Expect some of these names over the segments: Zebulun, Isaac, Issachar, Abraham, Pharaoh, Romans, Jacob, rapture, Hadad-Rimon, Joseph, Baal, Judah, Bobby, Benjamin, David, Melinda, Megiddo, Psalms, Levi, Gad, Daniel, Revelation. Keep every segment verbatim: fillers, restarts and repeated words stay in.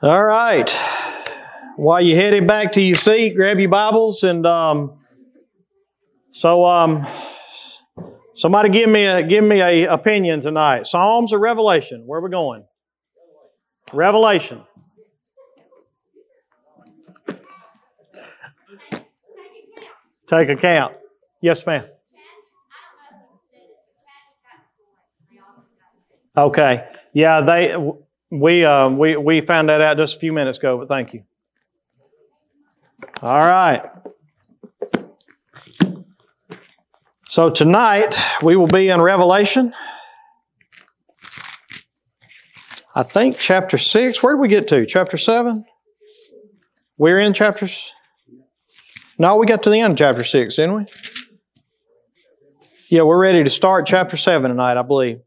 All right. While you're headed back to your seat, grab your Bibles and um, so um, somebody give me a give me a opinion tonight. Psalms or Revelation? Where are we going? Revelation. Take account. Yes, ma'am. Okay. Yeah, they we uh, we we found that out just a few minutes ago, but thank you. All right. So tonight we will be in Revelation. I think chapter six. Where did we get to? Chapter seven? We're in chapters. No, we got to the end of chapter six, didn't we? Yeah, we're ready to start chapter seven tonight, I believe.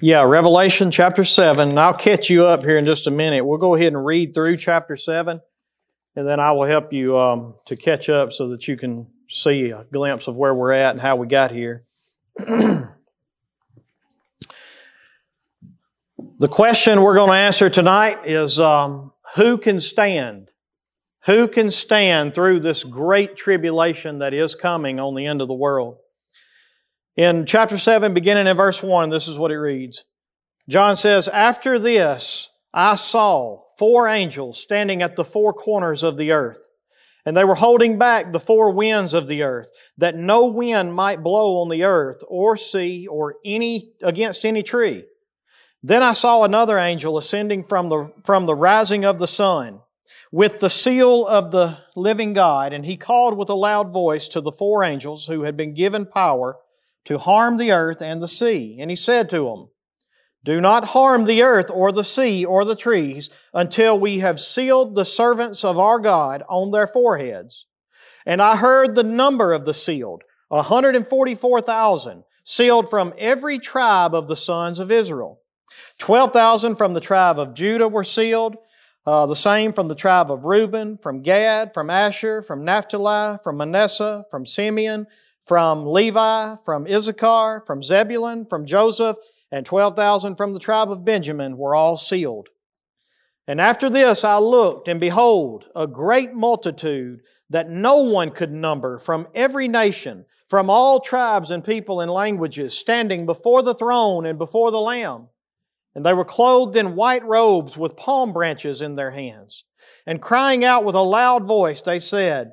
Yeah, Revelation chapter seven. And I'll catch you up here in just a minute. We'll go ahead and read through chapter seven, and then I will help you um, to catch up so that you can see a glimpse of where we're at and how we got here. The question we're going to answer tonight is... Um, Who can stand? Who can stand through this great tribulation that is coming on the end of the world? In chapter seven, beginning in verse one, this is what it reads. John says, "After this I saw four angels standing at the four corners of the earth, and they were holding back the four winds of the earth, that no wind might blow on the earth or sea or any against any tree. Then I saw another angel ascending from the, from the rising of the sun with the seal of the living God, and he called with a loud voice to the four angels who had been given power to harm the earth and the sea. And he said to them, 'Do not harm the earth or the sea or the trees until we have sealed the servants of our God on their foreheads.' And I heard the number of the sealed, one hundred forty-four thousand, sealed from every tribe of the sons of Israel. twelve thousand from the tribe of Judah were sealed, uh, the same from the tribe of Reuben, from Gad, from Asher, from Naphtali, from Manasseh, from Simeon, from Levi, from Issachar, from Zebulun, from Joseph, and twelve thousand from the tribe of Benjamin were all sealed. And after this I looked, and behold, a great multitude that no one could number from every nation, from all tribes and people and languages, standing before the throne and before the Lamb. And they were clothed in white robes with palm branches in their hands. And crying out with a loud voice, they said,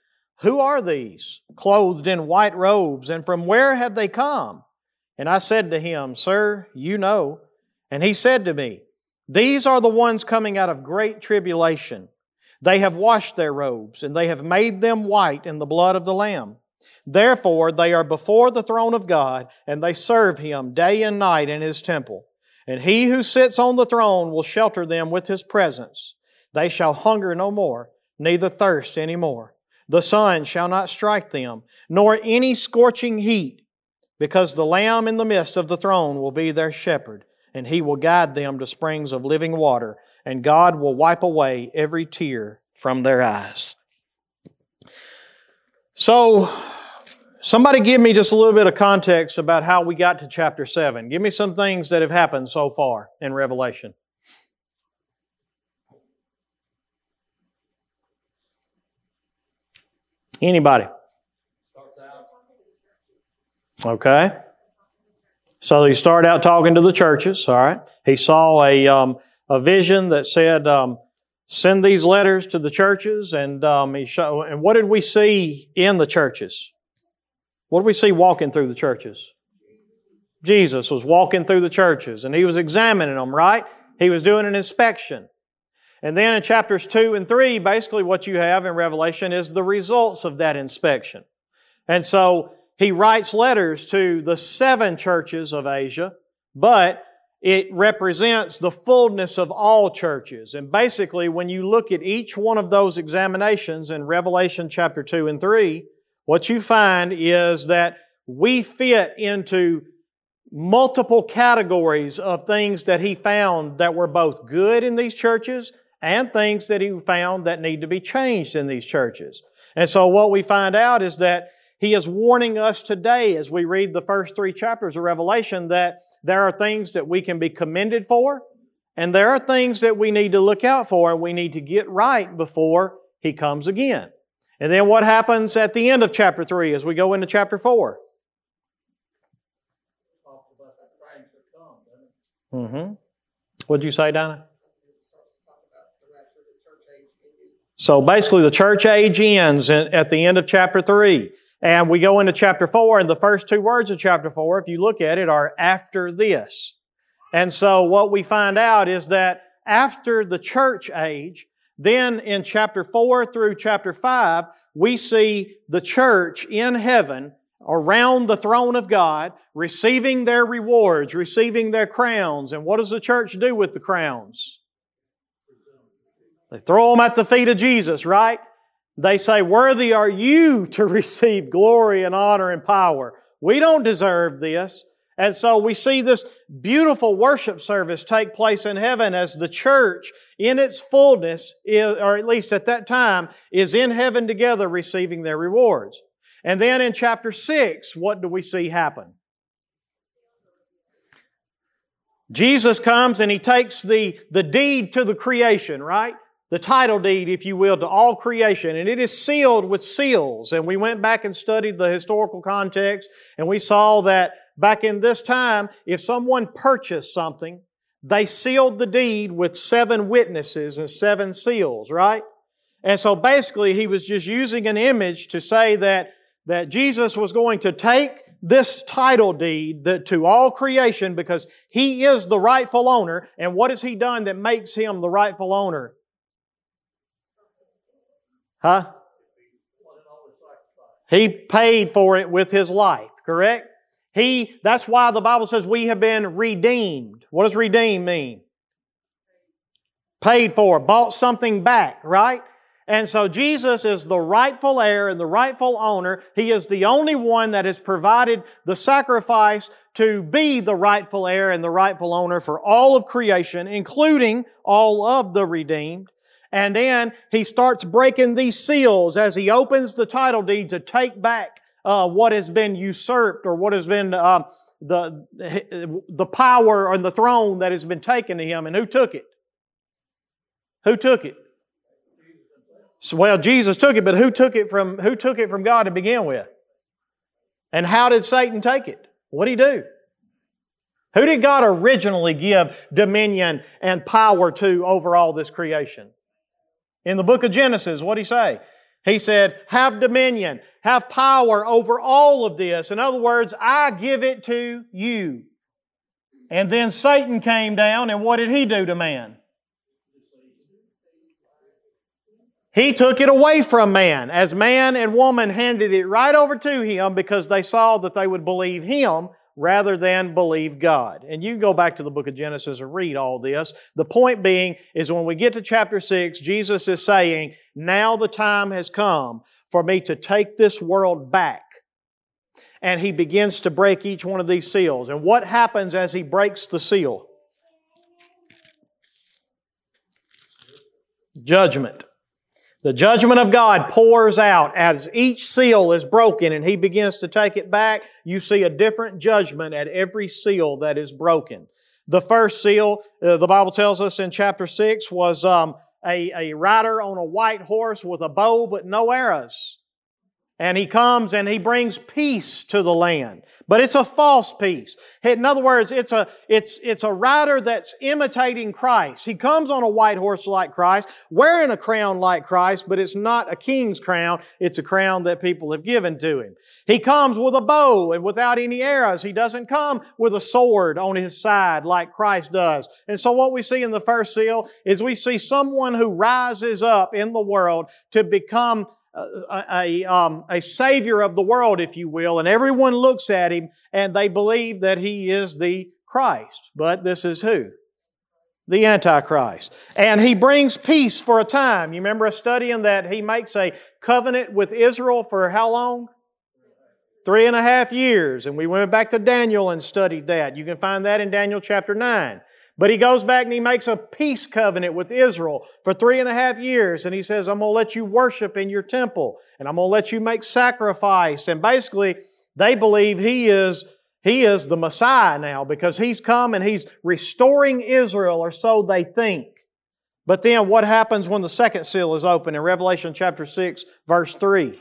'Who are these, clothed in white robes, and from where have they come?' And I said to him, 'Sir, you know.' And he said to me, 'These are the ones coming out of great tribulation. They have washed their robes, and they have made them white in the blood of the Lamb. Therefore, they are before the throne of God, and they serve Him day and night in His temple. And He who sits on the throne will shelter them with His presence. They shall hunger no more, neither thirst any more. The sun shall not strike them, nor any scorching heat, because the Lamb in the midst of the throne will be their shepherd, and He will guide them to springs of living water, and God will wipe away every tear from their eyes.'" So, somebody give me just a little bit of context about how we got to chapter seven. Give me some things that have happened so far in Revelation. Anybody? Okay. So he started out talking to the churches, all right. He saw a, um, a vision that said, um, send these letters to the churches. And, um, he show, and what did we see in the churches? What do we see walking through the churches? Jesus was walking through the churches, and He was examining them, right? He was doing an inspection. And then in chapters two and three, basically what you have in Revelation is the results of that inspection. And so He writes letters to the seven churches of Asia, but it represents the fullness of all churches. And basically, when you look at each one of those examinations in Revelation chapter two and three, what you find is that we fit into multiple categories of things that he found that were both good in these churches and things that he found that need to be changed in these churches. And so what we find out is that he is warning us today as we read the first three chapters of Revelation that there are things that we can be commended for, and there are things that we need to look out for and we need to get right before He comes again. And then what happens at the end of chapter three as we go into chapter four? Mm-hmm. What'd you say, Donna? So basically the church age ends at the end of chapter three. And we go into chapter four, and the first two words of chapter four, if you look at it, are after this. And so what we find out is that after the church age, then in chapter four through chapter five, we see the church in heaven around the throne of God, receiving their rewards, receiving their crowns. And what does the church do with the crowns? They throw them at the feet of Jesus, right? They say, worthy are you to receive glory and honor and power. We don't deserve this. And so we see this beautiful worship service take place in heaven as the church in its fullness, is, or at least at that time, is in heaven together receiving their rewards. And then in chapter six, what do we see happen? Jesus comes and He takes the, the deed to the creation, right? The title deed, if you will, to all creation. And it is sealed with seals. And we went back and studied the historical context, and we saw that back in this time, if someone purchased something, they sealed the deed with seven witnesses and seven seals, right? And so basically, he was just using an image to say that, that Jesus was going to take this title deed to all creation because He is the rightful owner. And what has He done that makes Him the rightful owner? Huh? He paid for it with His life, correct? He, that's why the Bible says we have been redeemed. What does redeem mean? Paid for, bought something back, right? And so Jesus is the rightful heir and the rightful owner. He is the only one that has provided the sacrifice to be the rightful heir and the rightful owner for all of creation, including all of the redeemed. And then He starts breaking these seals as He opens the title deed to take back uh, what has been usurped or what has been uh, the, the power and the throne that has been taken to Him. And who took it? Who took it? So, well, Jesus took it, but who took it from, who took it from God to begin with? And how did Satan take it? What did he do? Who did God originally give dominion and power to over all this creation? In the book of Genesis, what did He say? He said, have dominion, have power over all of this. In other words, I give it to you. And then Satan came down, and what did he do to man? He took it away from man, as man and woman handed it right over to him because they saw that they would believe him rather than believe God. And you can go back to the book of Genesis and read all this. The point being is when we get to chapter six, Jesus is saying, now the time has come for me to take this world back. And He begins to break each one of these seals. And what happens as He breaks the seal? Judgment. The judgment of God pours out as each seal is broken and He begins to take it back. You see a different judgment at every seal that is broken. The first seal, uh, the Bible tells us in chapter six, was um, a, a rider on a white horse with a bow but no arrows. And he comes and he brings peace to the land. But it's a false peace. In other words, it's a, it's, it's a rider that's imitating Christ. He comes on a white horse like Christ, wearing a crown like Christ, but it's not a king's crown. It's a crown that people have given to him. He comes with a bow and without any arrows. He doesn't come with a sword on his side like Christ does. And so what we see in the first seal is we see someone who rises up in the world to become a, a, um, a savior of the world, if you will, and everyone looks at him and they believe that he is the Christ. But this is who? The Antichrist. And he brings peace for a time. You remember us studying that he makes a covenant with Israel for how long? Three and a half years. And we went back to Daniel and studied that. You can find that in Daniel chapter nine. But he goes back and he makes a peace covenant with Israel for three and a half years. And he says, I'm going to let you worship in your temple. And I'm going to let you make sacrifice. And basically, they believe he is He is the Messiah now because He's come and He's restoring Israel, or so they think. But then what happens when the second seal is opened in Revelation chapter six, verse three?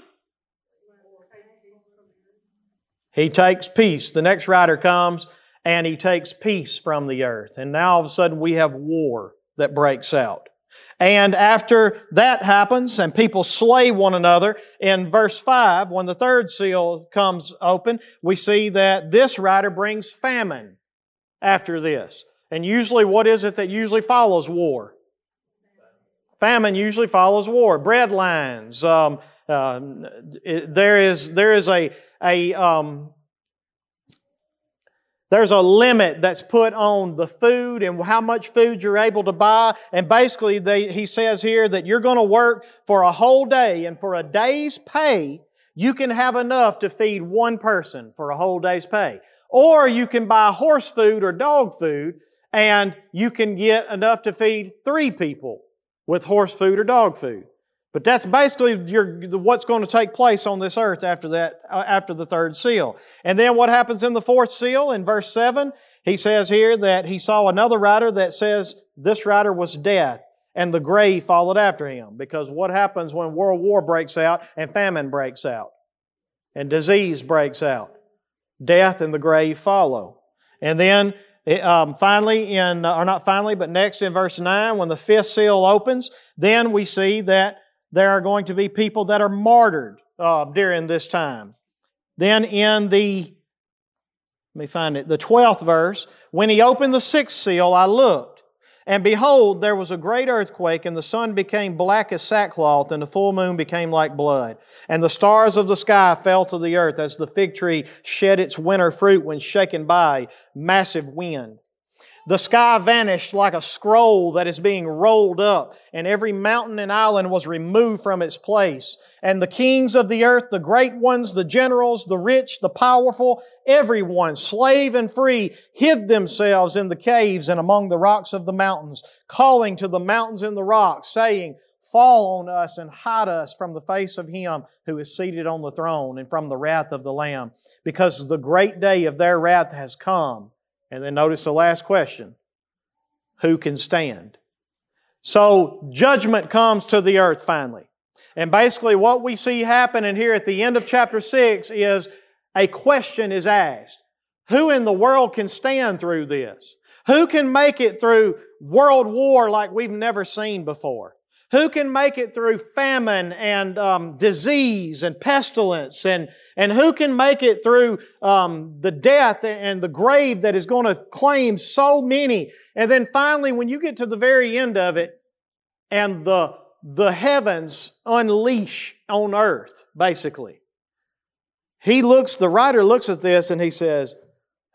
He takes peace. The next rider comes and He takes peace from the earth. And now all of a sudden we have war that breaks out. And after that happens and people slay one another, in verse five, when the third seal comes open, we see that this rider brings famine after this. And usually what is it that usually follows war? Famine usually follows war. Bread lines. Um, uh, there is, there is a... a um, There's a limit that's put on the food and how much food you're able to buy. And basically, they, he says here that you're going to work for a whole day, and for a day's pay, you can have enough to feed one person for a whole day's pay. Or you can buy horse food or dog food, and you can get enough to feed three people with horse food or dog food. But that's basically your, what's going to take place on this earth after that, after the third seal. And then what happens in the fourth seal? In verse seven, he says here that he saw another rider that says this rider was death, and the grave followed after him. Because what happens when world war breaks out and famine breaks out and disease breaks out? Death and the grave follow. And then It, um, finally, in or not finally, but next in verse nine, when the fifth seal opens, then we see that there are going to be people that are martyred uh, during this time. Then in the, let me find it, the twelfth verse, when he opened the sixth seal, I looked, and behold, there was a great earthquake, and the sun became black as sackcloth, and the full moon became like blood. And the stars of the sky fell to the earth as the fig tree shed its winter fruit when shaken by massive wind. The sky vanished like a scroll that is being rolled up, and every mountain and island was removed from its place. And the kings of the earth, the great ones, the generals, the rich, the powerful, everyone, slave and free, hid themselves in the caves and among the rocks of the mountains, calling to the mountains and the rocks, saying, fall on us and hide us from the face of Him who is seated on the throne and from the wrath of the Lamb, because the great day of their wrath has come. And then notice the last question. Who can stand? So judgment comes to the earth finally. And basically what we see happening here at the end of chapter six is a question is asked. Who in the world can stand through this? Who can make it through world war like we've never seen before? Who can make it through famine and um, disease and pestilence? And, and who can make it through um, the death and the grave that is going to claim so many? And then finally, when you get to the very end of it, and the, the heavens unleash on earth, basically. He looks, the writer looks at this and he says,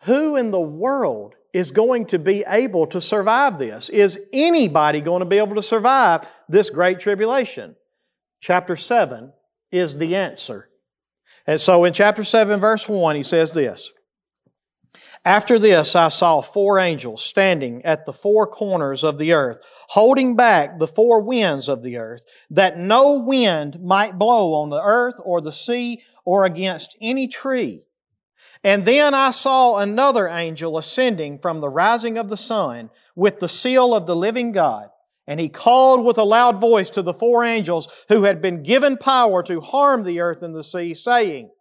who in the world is going to be able to survive this? Is anybody going to be able to survive this great tribulation? Chapter seven is the answer. And so in chapter seven, verse one, he says this, after this I saw four angels standing at the four corners of the earth, holding back the four winds of the earth, that no wind might blow on the earth or the sea or against any tree. And then I saw another angel ascending from the rising of the sun with the seal of the living God. And he called with a loud voice to the four angels who had been given power to harm the earth and the sea, saying,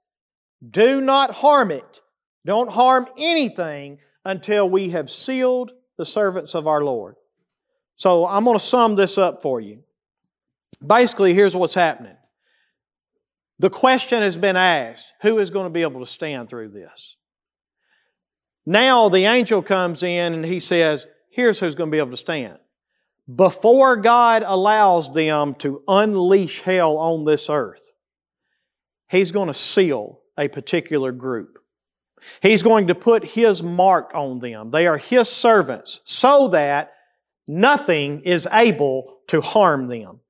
do not harm it. Don't harm anything until we have sealed the servants of our Lord. So I'm going to sum this up for you. Basically, here's what's happening. The question has been asked, who is going to be able to stand through this? Now the angel comes in and he says, here's who's going to be able to stand. before God allows them to unleash hell on this earth, He's going to seal a particular group. He's going to put His mark on them. They are His servants so that nothing is able to harm them.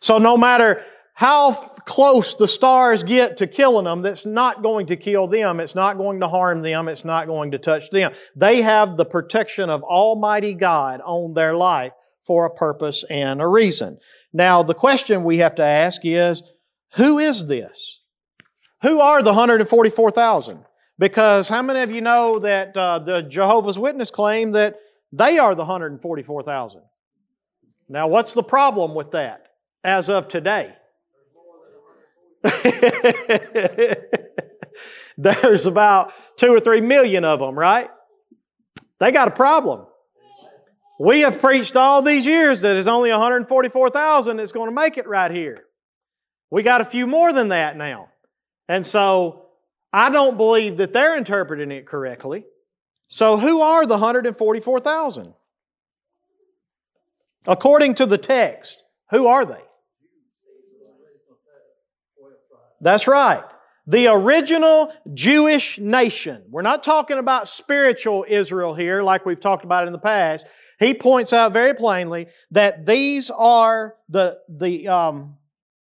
So no matter how close the stars get to killing them, that's not going to kill them, it's not going to harm them, it's not going to touch them. They have the protection of Almighty God on their life for a purpose and a reason. Now, the question we have to ask is, who is this? Who are the one hundred forty-four thousand? Because how many of you know that uh, the Jehovah's Witness claim that they are the one hundred forty-four thousand? Now, what's the problem with that as of today? There's about two or three million of them, right? They got a problem. We have preached all these years that it's only one hundred forty-four thousand that's going to make it right here. We got a few more than that now. And so I don't believe that they're interpreting it correctly. So who are the one hundred forty-four thousand? According to the text, who are they? That's right. The original Jewish nation. We're not talking about spiritual Israel here like we've talked about in the past. He points out very plainly that these are the, the, um,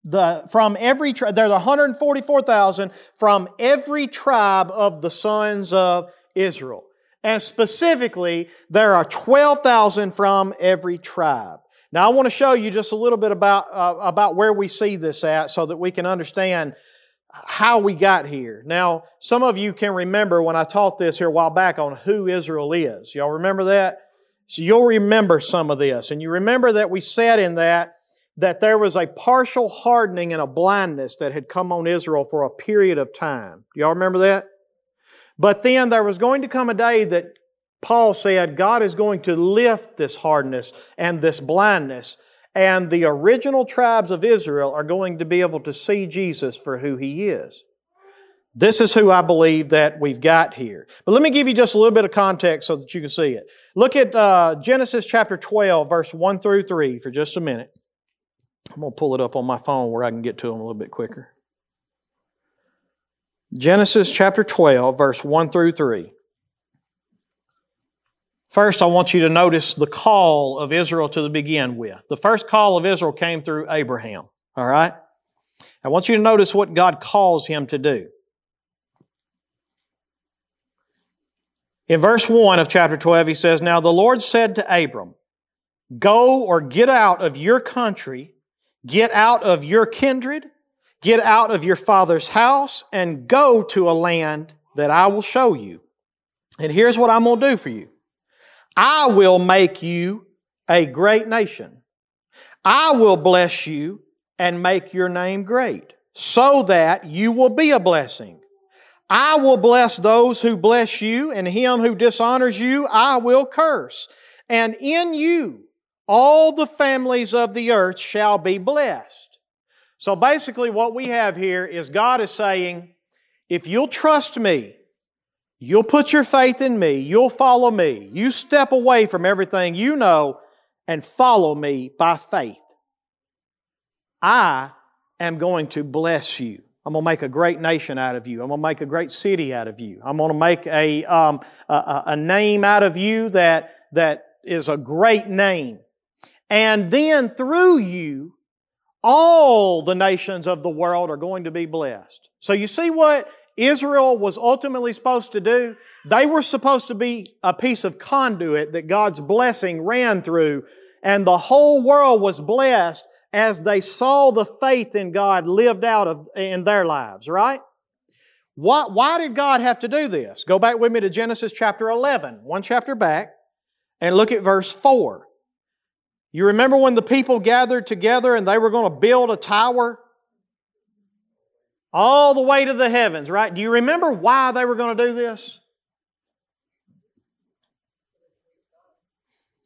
the, from every tribe, there's one hundred forty-four thousand from every tribe of the sons of Israel. And specifically, there are twelve thousand from every tribe. Now I want to show you just a little bit about, uh, about where we see this at so that we can understand how we got here. Now, some of you can remember when I taught this here a while back on who Israel is. Y'all remember that? So you'll remember some of this. And you remember that we said in that, that there was a partial hardening and a blindness that had come on Israel for a period of time. Y'all remember that? But then there was going to come a day that Paul said, God is going to lift this hardness and this blindness, and the original tribes of Israel are going to be able to see Jesus for who He is. This is who I believe that we've got here. But let me give you just a little bit of context so that you can see it. Look at uh, Genesis chapter twelve, verse one through three for just a minute. I'm going to pull it up on my phone where I can get to them a little bit quicker. Genesis chapter twelve, verse one through three. First, I want you to notice the call of Israel to begin with. The first call of Israel came through Abraham, all right? I want you to notice what God calls him to do. In verse one of chapter twelve, He says, "Now the Lord said to Abram, go or get out of your country, get out of your kindred, get out of your father's house, and go to a land that I will show you. And here's what I'm going to do for you. I will make you a great nation. I will bless you and make your name great, so that you will be a blessing. I will bless those who bless you, and him who dishonors you I will curse. And in you all the families of the earth shall be blessed." So basically what we have here is God is saying, if you'll trust me, you'll put your faith in me, you'll follow me, you step away from everything you know and follow me by faith, I am going to bless you. I'm going to make a great nation out of you. I'm going to make a great city out of you. I'm going to make a, um, a, a name out of you that, that is a great name. And then through you, all the nations of the world are going to be blessed. So you see what Israel was ultimately supposed to do? They were supposed to be a piece of conduit that God's blessing ran through, and the whole world was blessed as they saw the faith in God lived out of, in their lives, right? Why, why did God have to do this? Go back with me to Genesis chapter eleven, one chapter back, and look at verse four. You remember when the people gathered together and they were going to build a tower all the way to the heavens, right? Do you remember why they were going to do this?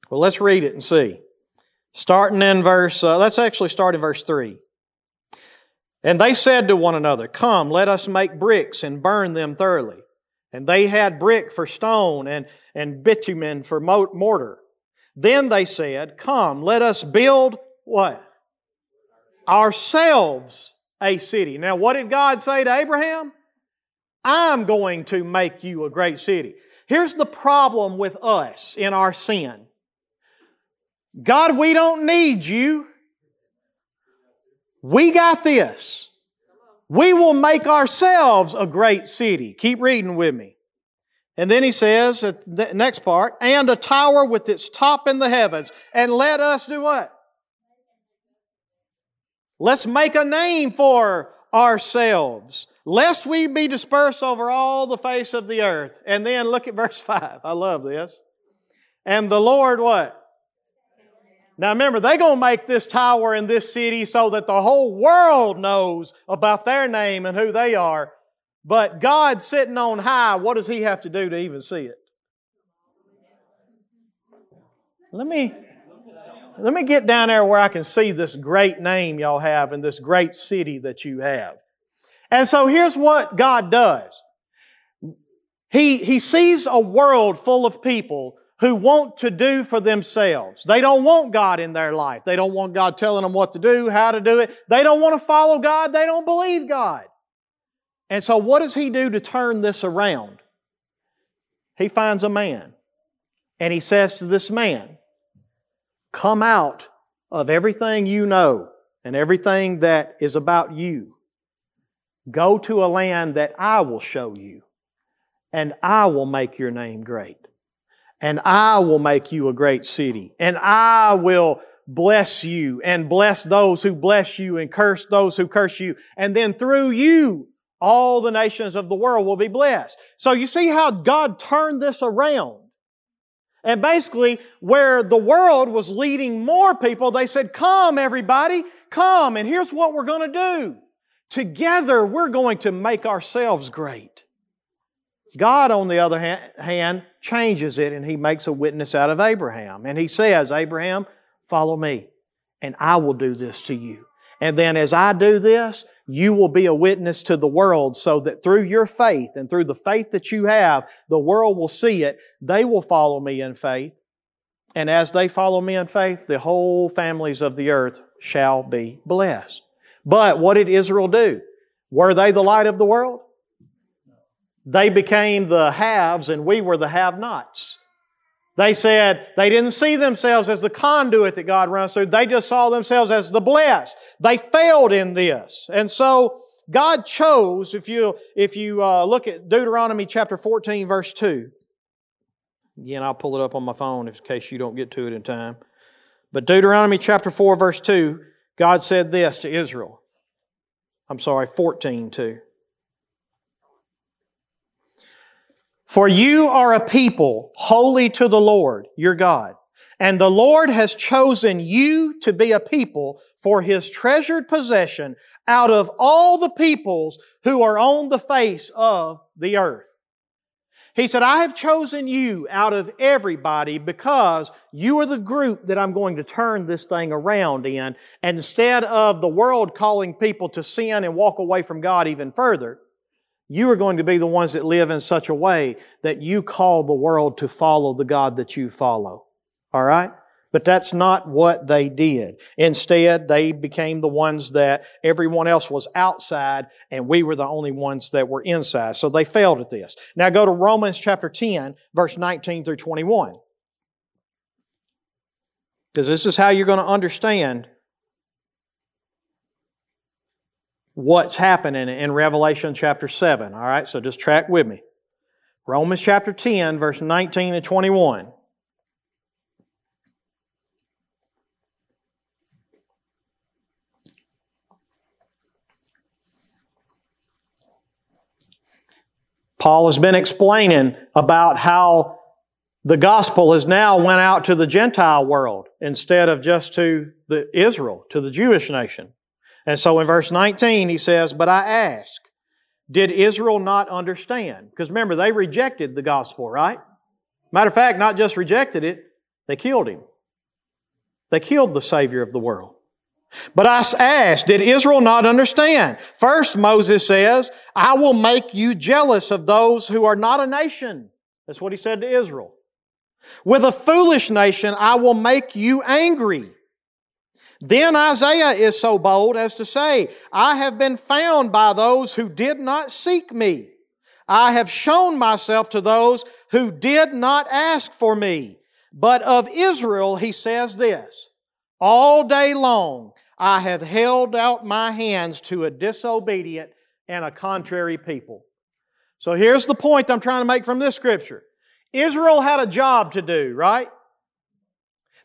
Well, let's read it and see. Starting in verse, uh, let's actually start in verse three. "And they said to one another, come, let us make bricks and burn them thoroughly. And they had brick for stone and, and bitumen for mortar. Then they said, come, let us build what? Ourselves a city. Now what did God say to Abraham? I'm going to make you a great city. Here's the problem with us in our sin. God, we don't need you. We got this. We will make ourselves a great city. Keep reading with me. And then he says, at the next part, and a tower with its top in the heavens. And let us do what? Let's make a name for ourselves, lest we be dispersed over all the face of the earth. And then look at verse five. I love this. And the Lord what? Now remember, they're going to make this tower in this city so that the whole world knows about their name and who they are. But God sitting on high, what does He have to do to even see it? Let me, let me get down there where I can see this great name y'all have and this great city that you have. And so here's what God does. He, he sees a world full of people who want to do for themselves. They don't want God in their life. They don't want God telling them what to do, how to do it. They don't want to follow God. They don't believe God. And so what does He do to turn this around? He finds a man, and He says to this man, come out of everything you know and everything that is about you. Go to a land that I will show you, and I will make your name great. And I will make you a great city. And I will bless you and bless those who bless you and curse those who curse you. And then through you, all the nations of the world will be blessed. So you see how God turned this around. And basically, where the world was leading more people, they said, come everybody, come. And here's what we're going to do. Together, we're going to make ourselves great. God, on the other hand, changes it, and He makes a witness out of Abraham. And He says, Abraham, follow me, and I will do this to you. And then as I do this, you will be a witness to the world so that through your faith and through the faith that you have, the world will see it. They will follow me in faith. And as they follow me in faith, the whole families of the earth shall be blessed. But what did Israel do? Were they the light of the world? They became the haves and we were the have-nots. They said they didn't see themselves as the conduit that God runs through. They just saw themselves as the blessed. They failed in this. And so God chose, if you, if you uh, look at Deuteronomy chapter fourteen, verse two. Again, I'll pull it up on my phone in case you don't get to it in time. But Deuteronomy chapter four, verse two, God said this to Israel. I'm sorry, fourteen two. For you are a people holy to the Lord, your God, and the Lord has chosen you to be a people for His treasured possession out of all the peoples who are on the face of the earth. He said, I have chosen you out of everybody because you are the group that I'm going to turn this thing around in. And instead of the world calling people to sin and walk away from God even further, you are going to be the ones that live in such a way that you call the world to follow the God that you follow. All right? But that's not what they did. Instead, they became the ones that everyone else was outside and we were the only ones that were inside. So they failed at this. Now go to Romans chapter ten, verse nineteen through twenty-one. Because this is how you're going to understand what's happening in Revelation chapter seven. All right, so just track with me. Romans chapter ten, verse nineteen and twenty-one. Paul has been explaining about how the gospel has now went out to the Gentile world instead of just to the Israel, to the Jewish nation. And so in verse nineteen, he says, but I ask, did Israel not understand? Because remember, they rejected the gospel, right? Matter of fact, not just rejected it, they killed Him. They killed the Savior of the world. But I ask, did Israel not understand? First, Moses says, I will make you jealous of those who are not a nation. That's what he said to Israel. With a foolish nation I will make you angry. Then Isaiah is so bold as to say, I have been found by those who did not seek me. I have shown myself to those who did not ask for me. But of Israel he says this, all day long I have held out my hands to a disobedient and a contrary people. So here's the point I'm trying to make from this scripture. Israel had a job to do, right?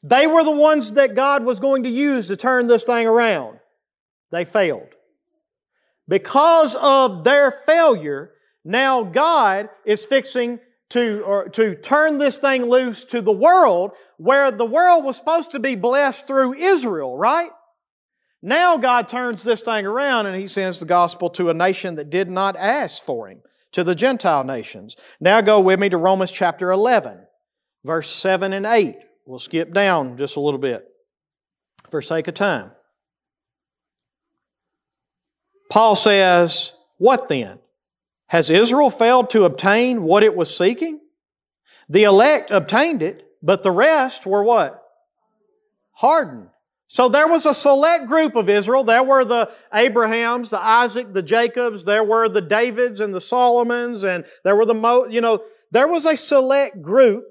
They were the ones that God was going to use to turn this thing around. They failed. Because of their failure, now God is fixing to, or to turn this thing loose to the world, where the world was supposed to be blessed through Israel, right? Now God turns this thing around and He sends the gospel to a nation that did not ask for Him, to the Gentile nations. Now go with me to Romans chapter eleven, verse seven and eight. We'll skip down just a little bit for sake of time. Paul says, what then? Has Israel failed to obtain what it was seeking? The elect obtained it, but the rest were what? Hardened. So there was a select group of Israel. There were the Abrahams, the Isaac, the Jacobs. There were the Davids and the Solomons, and there were the Mo, you know, there was a select group,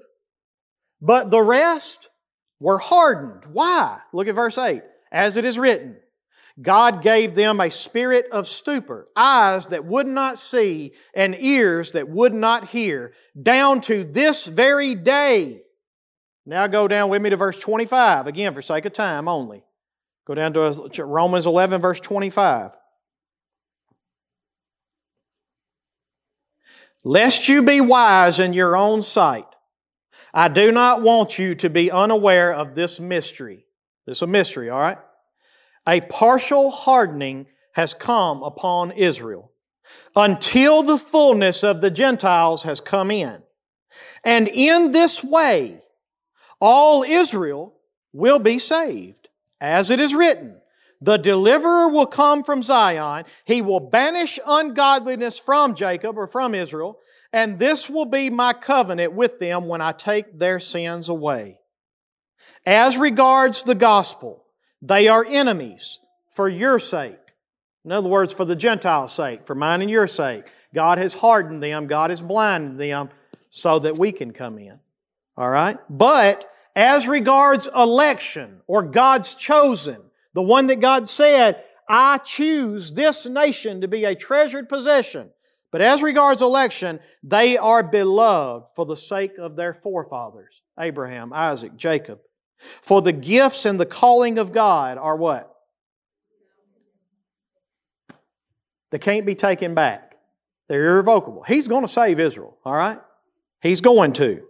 but the rest were hardened. Why? Look at verse eight. As it is written, God gave them a spirit of stupor, eyes that would not see and ears that would not hear, down to this very day. Now go down with me to verse twenty-five, again for sake of time only. Go down to Romans eleven, verse twenty-five. Lest you be wise in your own sight, I do not want you to be unaware of this mystery. This is a mystery, all right? A partial hardening has come upon Israel until the fullness of the Gentiles has come in. And in this way, all Israel will be saved. As it is written, the deliverer will come from Zion. He will banish ungodliness from Jacob, or from Israel. And this will be my covenant with them when I take their sins away. As regards the gospel, they are enemies for your sake. In other words, for the Gentiles' sake, for mine and your sake. God has hardened them. God has blinded them so that we can come in. All right? But as regards election, or God's chosen, the one that God said, I choose this nation to be a treasured possession. But as regards election, they are beloved for the sake of their forefathers, Abraham, Isaac, Jacob. For the gifts and the calling of God are what? They can't be taken back. They're irrevocable. He's going to save Israel, all right? He's going to.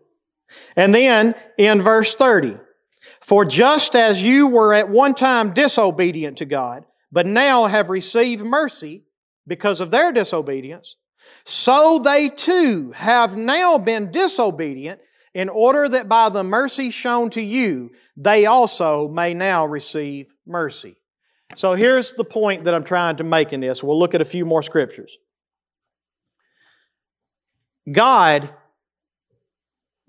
And then in verse thirty, for just as you were at one time disobedient to God, but now have received mercy because of their disobedience, so they too have now been disobedient, in order that by the mercy shown to you, they also may now receive mercy. So here's the point that I'm trying to make in this. We'll look at a few more scriptures. God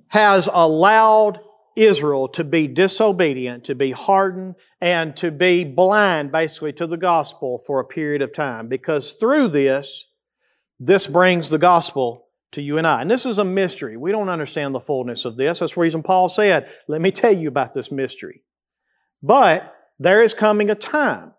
has allowed Israel to be disobedient, to be hardened, and to be blind, basically, to the gospel for a period of time. Because through this, this brings the gospel to you and I. And this is a mystery. We don't understand the fullness of this. That's the reason Paul said, let me tell you about this mystery. But there is coming a time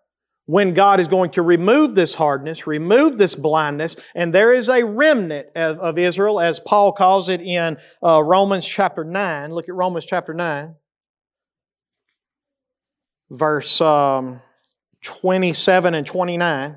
when God is going to remove this hardness, remove this blindness, and there is a remnant of, of Israel, as Paul calls it in uh, Romans chapter nine. Look at Romans chapter nine, verse um, twenty-seven and twenty-nine.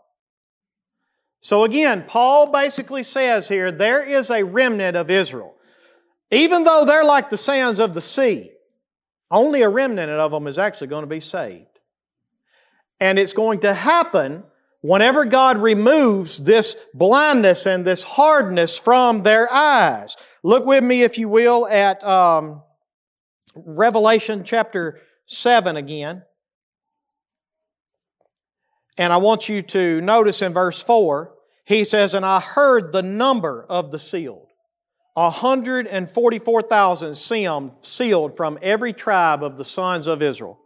So again, Paul basically says here, there is a remnant of Israel. Even though they're like the sands of the sea, only a remnant of them is actually going to be saved. And it's going to happen whenever God removes this blindness and this hardness from their eyes. Look with me, if you will, at um, Revelation chapter seven again. And I want you to notice in verse four, he says, "And I heard the number of the sealed, one hundred forty-four thousand sealed from every tribe of the sons of Israel."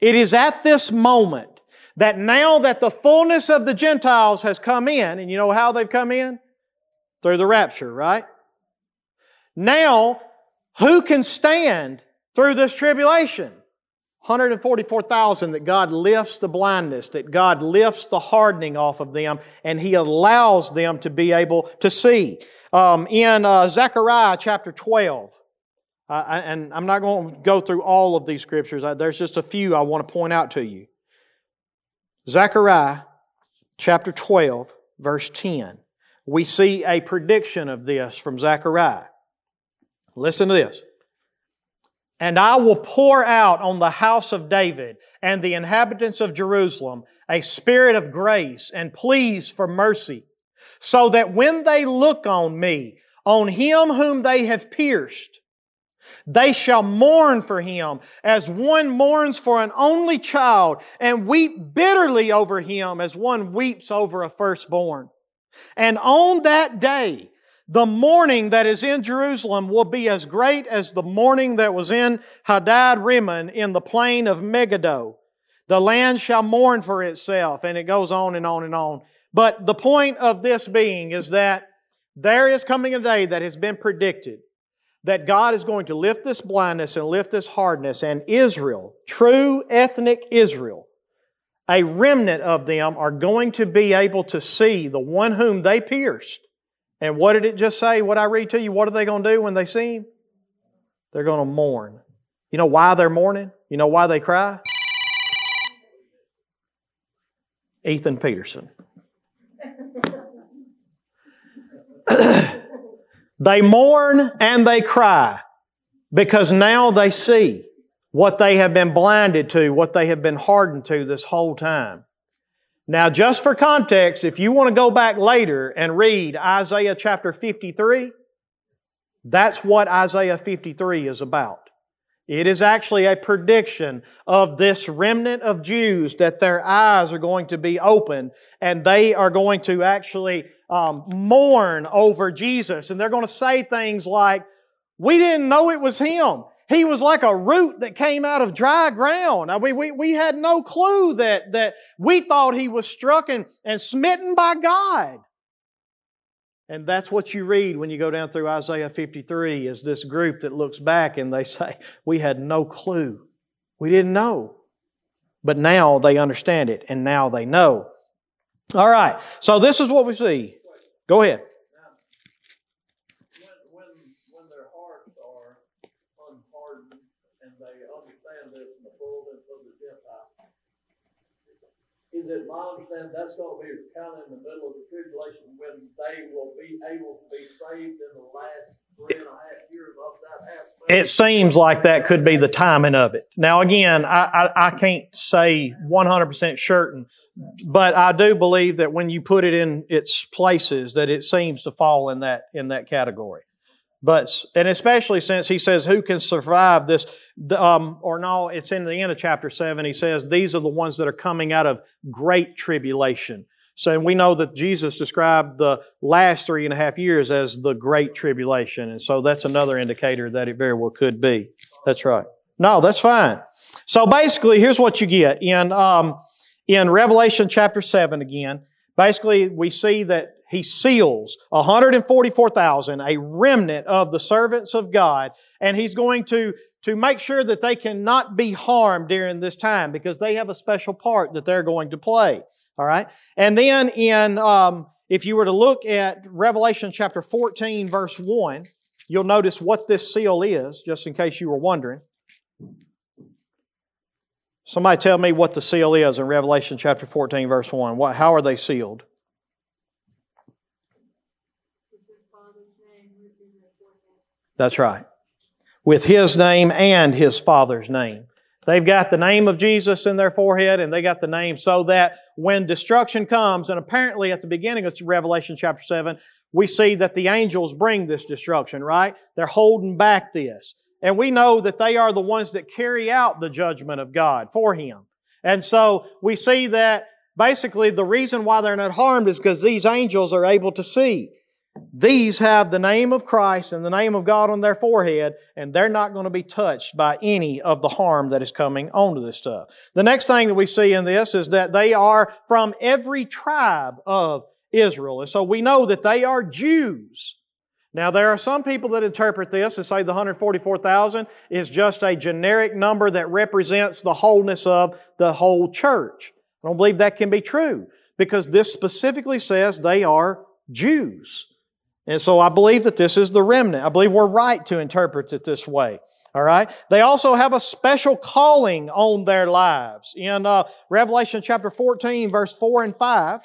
It is at this moment that now that the fullness of the Gentiles has come in, and you know how they've come in? Through the rapture, right? Now, who can stand through this tribulation? one hundred forty-four thousand that God lifts the blindness, that God lifts the hardening off of them, and He allows them to be able to see. Um, in uh, Zechariah chapter twelve, uh, and I'm not going to go through all of these scriptures. There's just a few I want to point out to you. Zechariah chapter twelve, verse ten. We see a prediction of this from Zechariah. Listen to this. "And I will pour out on the house of David and the inhabitants of Jerusalem a spirit of grace and pleas for mercy, so that when they look on me, on him whom they have pierced, they shall mourn for him as one mourns for an only child, and weep bitterly over him as one weeps over a firstborn. And on that day, the mourning that is in Jerusalem will be as great as the mourning that was in Hadad-Rimon in the plain of Megiddo. The land shall mourn for itself." And it goes on and on and on. But the point of this being is that there is coming a day that has been predicted that God is going to lift this blindness and lift this hardness, and Israel, true ethnic Israel, a remnant of them, are going to be able to see the one whom they pierced. And what did it just say? What I read to you, what are they going to do when they see Him? They're going to mourn. You know why they're mourning? You know why they cry? Ethan Peterson. They mourn and they cry because now they see what they have been blinded to, what they have been hardened to this whole time. Now, just for context, if you want to go back later and read Isaiah chapter fifty-three, that's what Isaiah fifty-three is about. It is actually a prediction of this remnant of Jews that their eyes are going to be open and they are going to actually um, mourn over Jesus. And they're going to say things like, "We didn't know it was Him. He was like a root that came out of dry ground. I mean, we, we had no clue that, that we thought He was struck and, and smitten by God." And that's what you read when you go down through Isaiah fifty-three, is this group that looks back and they say, "We had no clue. We didn't know." But now they understand it, and now they know. All right, so this is what we see. Go ahead. Is it my understanding that's going to be kind of in the middle of the tribulation when they will be able to be saved in the last three and a half years of that half century? It seems like that could be the timing of it. Now again, I, I, I can't say one hundred percent certain, but I do believe that when you put it in its places, that it seems to fall in that in that category. But and especially since he says, "Who can survive this?" Um, or no, it's in the end of chapter seven. He says, "These are the ones that are coming out of great tribulation." So we know that Jesus described the last three and a half years as the great tribulation, and so that's another indicator that it very well could be. That's right. No, that's fine. So basically, here's what you get in um, in Revelation chapter seven again. Basically, we see that He seals one hundred forty-four thousand, a remnant of the servants of God, and He's going to, to make sure that they cannot be harmed during this time because they have a special part that they're going to play. All right? And then in, um, if you were to look at Revelation chapter fourteen, verse one, you'll notice what this seal is, just in case you were wondering. Somebody tell me what the seal is in Revelation chapter fourteen, verse one. What, how are they sealed? That's right. With His name and His Father's name. They've got the name of Jesus in their forehead, and they got the name so that when destruction comes, and apparently at the beginning of Revelation chapter seven, we see that the angels bring this destruction, right? They're holding back this. And we know that they are the ones that carry out the judgment of God for Him. And so we see that basically the reason why they're not harmed is because these angels are able to see. These have the name of Christ and the name of God on their forehead, and they're not going to be touched by any of the harm that is coming onto this stuff. The next thing that we see in this is that they are from every tribe of Israel. And so we know that they are Jews. Now there are some people that interpret this and say the one hundred forty-four thousand is just a generic number that represents the wholeness of the whole church. I don't believe that can be true, because this specifically says they are Jews. And so I believe that this is the remnant. I believe we're right to interpret it this way. All right? They also have a special calling on their lives. In uh, Revelation chapter fourteen, verse four and five,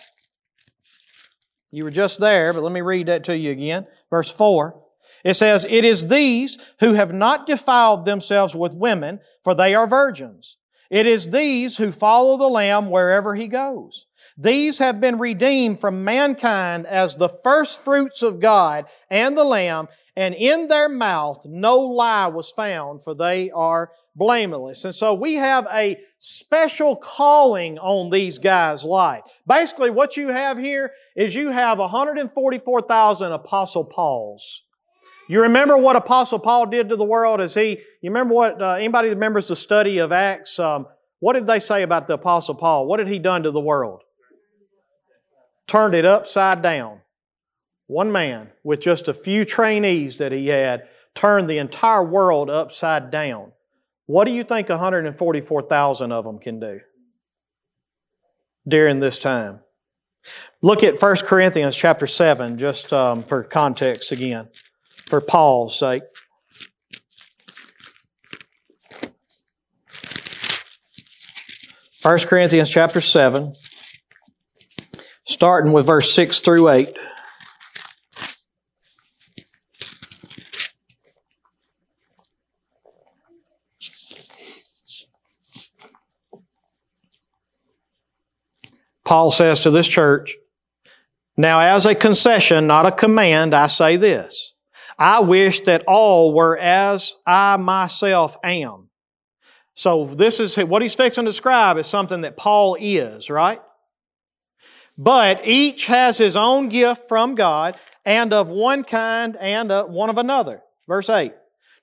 you were just there, but let me read that to you again. Verse four, it says, "It is these who have not defiled themselves with women, for they are virgins. It is these who follow the Lamb wherever He goes. These have been redeemed from mankind as the first fruits of God and the Lamb, and in their mouth no lie was found, for they are blameless." And so we have a special calling on these guys' life. Basically, what you have here is you have one hundred forty-four thousand Apostle Pauls. You remember what Apostle Paul did to the world as he, you remember what, uh, anybody that remembers the study of Acts, um, what did they say about the Apostle Paul? What had he done to the world? Turned it upside down. One man with just a few trainees that he had turned the entire world upside down. What do you think one hundred forty-four thousand of them can do during this time? Look at First Corinthians chapter seven, just um, for context again, for Paul's sake. First Corinthians chapter seven, starting with verse six through eight. Paul says to this church, "Now as a concession, not a command, I say this. I wish that all were as I myself am." So this is what he's fixing to describe is something that Paul is, right? "But each has his own gift from God, and of one kind and one of another." Verse eight,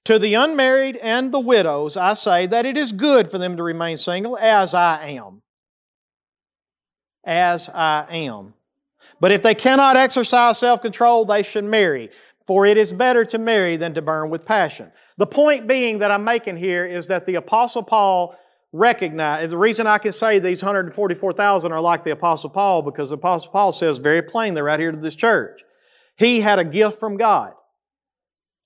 "To the unmarried and the widows I say that it is good for them to remain single as I am." As I am. "But if they cannot exercise self-control, they should marry. For it is better to marry than to burn with passion." The point being that I'm making here is that the Apostle Paul recognized, the reason I can say these one hundred forty-four thousand are like the Apostle Paul, because the Apostle Paul says very plainly right here to this church, he had a gift from God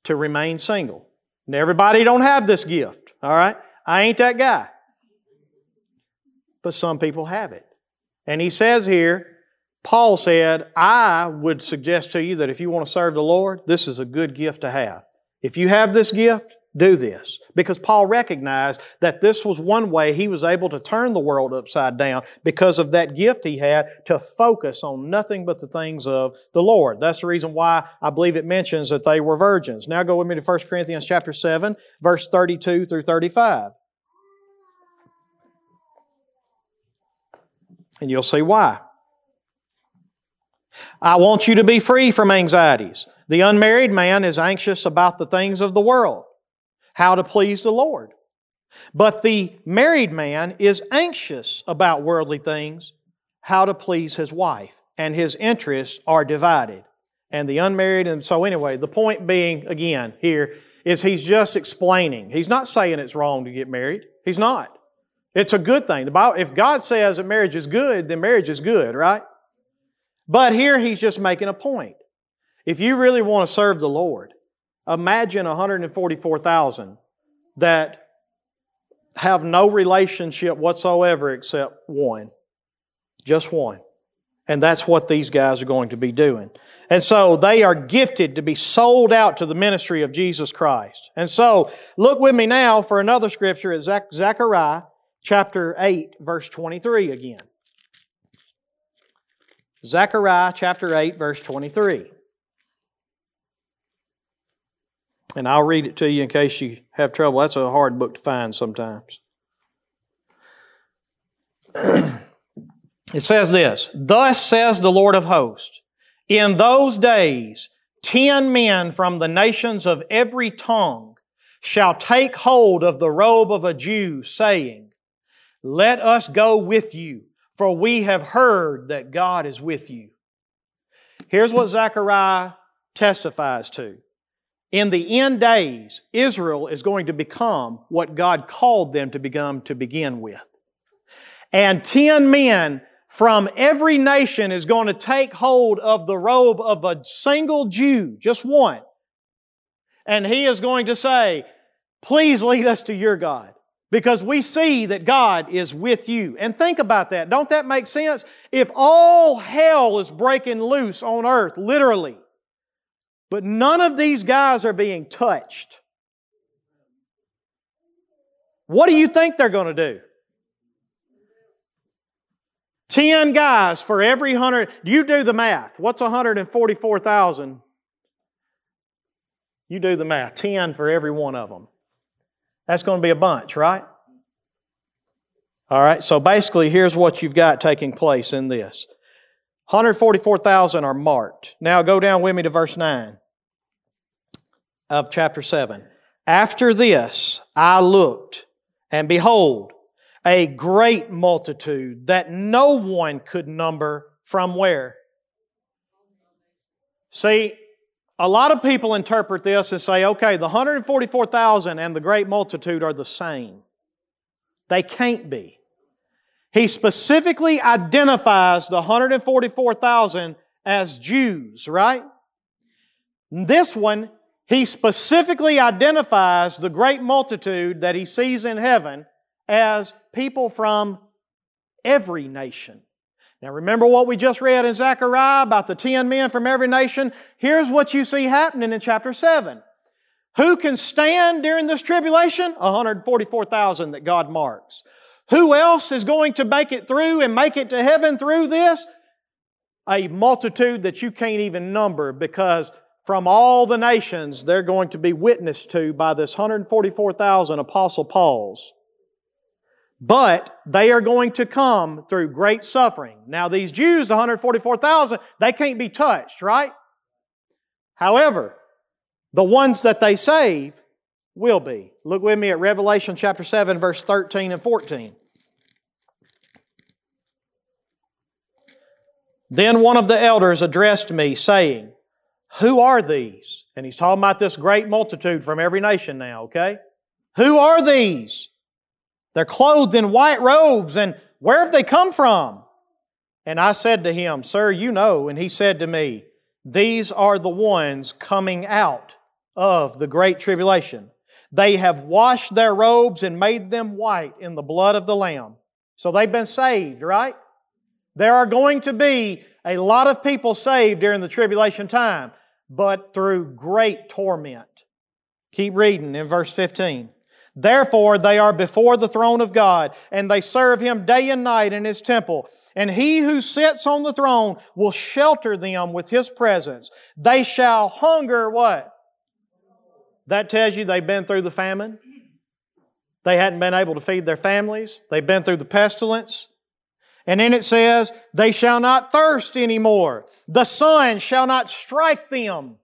to remain single. Now everybody don't have this gift, all right? I ain't that guy. But some people have it. And he says here, Paul said, I would suggest to you that if you want to serve the Lord, this is a good gift to have. If you have this gift, do this. Because Paul recognized that this was one way he was able to turn the world upside down because of that gift he had to focus on nothing but the things of the Lord. That's the reason why I believe it mentions that they were virgins. Now go with me to First Corinthians chapter seven, verse thirty-two through thirty-five. And you'll see why. "I want you to be free from anxieties. The unmarried man is anxious about the things of the world, how to please the Lord. But the married man is anxious about worldly things, how to please his wife, and his interests are divided." And the unmarried, and so anyway, the point being, again, here, is he's just explaining. He's not saying it's wrong to get married. He's not. It's a good thing. The Bible, if God says that marriage is good, then marriage is good, right? But here he's just making a point. If you really want to serve the Lord, imagine one hundred forty-four thousand that have no relationship whatsoever except one. Just one. And that's what these guys are going to be doing. And so they are gifted to be sold out to the ministry of Jesus Christ. And so look with me now for another scripture at Zech- Zechariah chapter eight, verse twenty-three again. Zechariah chapter eight, verse twenty-three. And I'll read it to you in case you have trouble. That's a hard book to find sometimes. It says this, "Thus says the Lord of hosts, in those days ten men from the nations of every tongue shall take hold of the robe of a Jew, saying, Let us go with you, for we have heard that God is with you." Here's what Zechariah testifies to. In the end days, Israel is going to become what God called them to become to begin with. And ten men from every nation is going to take hold of the robe of a single Jew, just one. And he is going to say, "Please lead us to your God, because we see that God is with you." And think about that. Don't that make sense? If all hell is breaking loose on earth, literally, but none of these guys are being touched, what do you think they're going to do? Ten guys for every hundred. You do the math. What's one hundred forty-four thousand? You do the math. Ten for every one of them. That's going to be a bunch, right? All right, so basically here's what you've got taking place in this. one hundred forty-four thousand are marked. Now go down with me to verse nine of chapter seven. "After this I looked, and behold, a great multitude that no one could number" from where? See, a lot of people interpret this and say, okay, the one hundred forty-four thousand and the great multitude are the same. They can't be. He specifically identifies the one hundred forty-four thousand as Jews, right? This one, he specifically identifies the great multitude that he sees in heaven as people from every nation. Now remember what we just read in Zechariah about the ten men from every nation? Here's what you see happening in chapter seven. Who can stand during this tribulation? one hundred forty-four thousand that God marks. Who else is going to make it through and make it to heaven through this? A multitude that you can't even number, because from all the nations they're going to be witnessed to by this one hundred forty-four thousand Apostle Paul's. But they are going to come through great suffering. Now these Jews, one hundred forty-four thousand, they can't be touched, right? However, the ones that they save will be. Look with me at Revelation chapter seven, verse thirteen and fourteen. "Then one of the elders addressed me, saying, Who are these?" And he's talking about this great multitude from every nation now, okay? "Who are these? They're clothed in white robes, and where have they come from?" And I said to him, "Sir, you know." And he said to me, "These are the ones coming out of the great tribulation. They have washed their robes and made them white in the blood of the Lamb." So they've been saved, right? There are going to be a lot of people saved during the tribulation time, but through great torment. Keep reading in verse fifteen. "Therefore they are before the throne of God, and they serve Him day and night in His temple. And He who sits on the throne will shelter them with His presence. They shall hunger" what? That tells you they've been through the famine. They hadn't been able to feed their families. They've been through the pestilence. And then it says, "They shall not thirst anymore. The sun shall not strike them."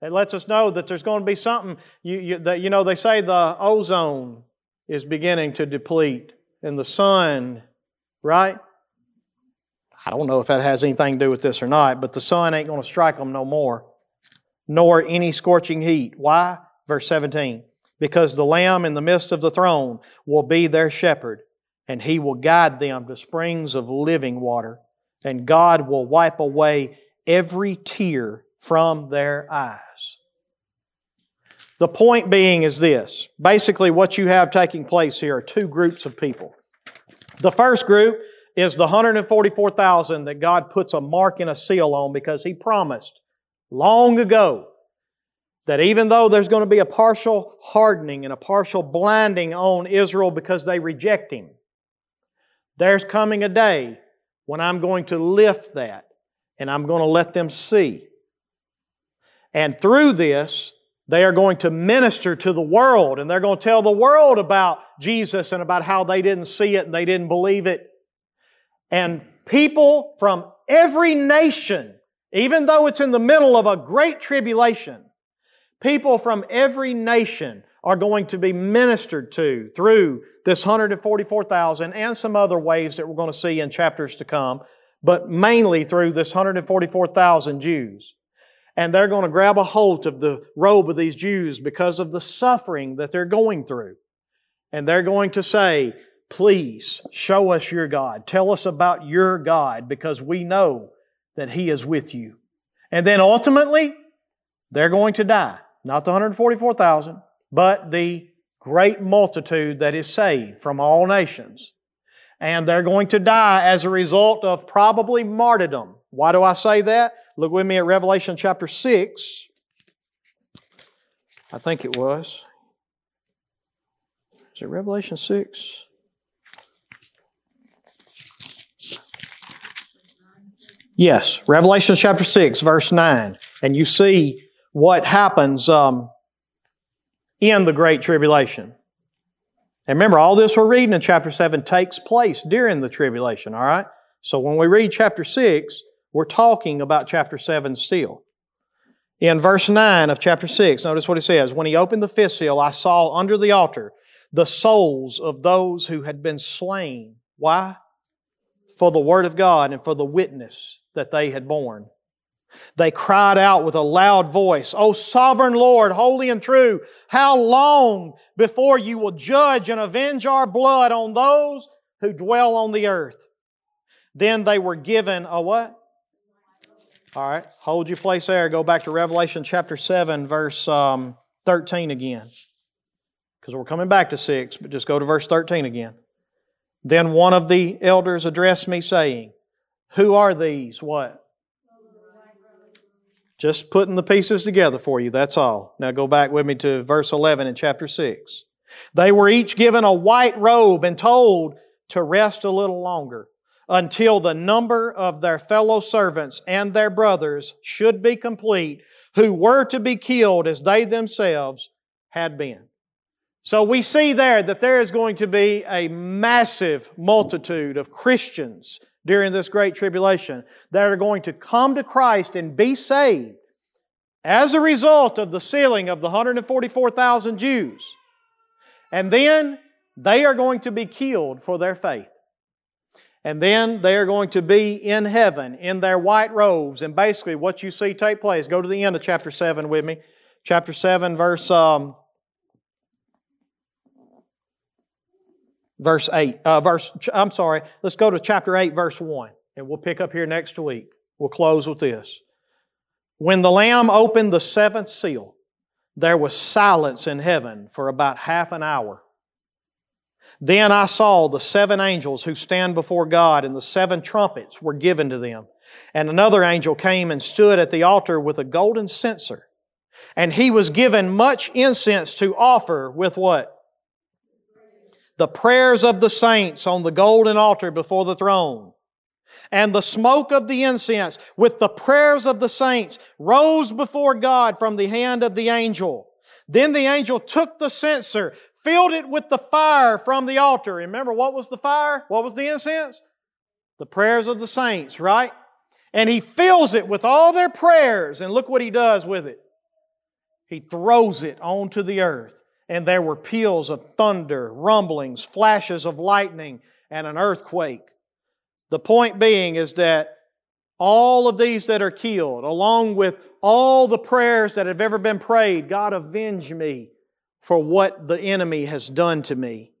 It lets us know that there's going to be something. You, you, that, you know, they say the ozone is beginning to deplete and the sun, right? I don't know if that has anything to do with this or not, but the sun ain't going to strike them no more, nor any scorching heat. Why? Verse seventeen, "Because the Lamb in the midst of the throne will be their shepherd, and He will guide them to springs of living water, and God will wipe away every tear from their eyes." The point being is this. Basically what you have taking place here are two groups of people. The first group is the one hundred forty-four thousand that God puts a mark and a seal on, because He promised long ago that even though there's going to be a partial hardening and a partial blinding on Israel because they reject Him, there's coming a day when I'm going to lift that and I'm going to let them see. And through this, they are going to minister to the world, and they're going to tell the world about Jesus and about how they didn't see it and they didn't believe it. And people from every nation, even though it's in the middle of a great tribulation, people from every nation are going to be ministered to through this one hundred forty-four thousand and some other ways that we're going to see in chapters to come, but mainly through this one hundred forty-four thousand Jews. And they're going to grab a hold of the robe of these Jews because of the suffering that they're going through. And they're going to say, please show us your God. Tell us about your God, because we know that He is with you. And then ultimately, they're going to die. Not the one hundred forty-four thousand, but the great multitude that is saved from all nations. And they're going to die as a result of probably martyrdom. Why do I say that? Look with me at Revelation chapter six. I think it was. Is it Revelation six? Yes, Revelation chapter six, verse nine. And you see what happens um, in the Great Tribulation. And remember, all this we're reading in chapter seven takes place during the tribulation, all right? So when we read chapter six, we're talking about chapter seven still. In verse nine of chapter six, notice what it says. When he opened the fifth seal, I saw under the altar the souls of those who had been slain. Why? For the word of God and for the witness that they had borne. They cried out with a loud voice, O sovereign Lord, holy and true, how long before you will judge and avenge our blood on those who dwell on the earth? Then they were given a what? All right, hold your place there. Go back to Revelation chapter seven, verse um, thirteen again. Because we're coming back to six, but just go to verse thirteen again. Then one of the elders addressed me, saying, Who are these? What? Just putting the pieces together for you, that's all. Now go back with me to verse eleven in chapter six. They were each given a white robe and told to rest a little longer, until the number of their fellow servants and their brothers should be complete, who were to be killed as they themselves had been. So we see there that there is going to be a massive multitude of Christians during this great tribulation that are going to come to Christ and be saved as a result of the sealing of the one hundred forty-four thousand Jews. And then they are going to be killed for their faith. And then they are going to be in heaven in their white robes. And basically what you see take place, go to the end of chapter seven with me. Chapter seven, verse um, verse eight. Uh, verse, I'm sorry, let's go to chapter eight, verse one. And we'll pick up here next week. We'll close with this. When the Lamb opened the seventh seal, there was silence in heaven for about half an hour. Then I saw the seven angels who stand before God, and the seven trumpets were given to them. And another angel came and stood at the altar with a golden censer. And he was given much incense to offer with what? The prayers of the saints on the golden altar before the throne. And the smoke of the incense with the prayers of the saints rose before God from the hand of the angel. Then the angel took the censer, filled it with the fire from the altar. Remember, what was the fire? What was the incense? The prayers of the saints, right? And he fills it with all their prayers. And look what he does with it. He throws it onto the earth. And there were peals of thunder, rumblings, flashes of lightning, and an earthquake. The point being is that all of these that are killed, along with all the prayers that have ever been prayed, God, avenge me for what the enemy has done to me.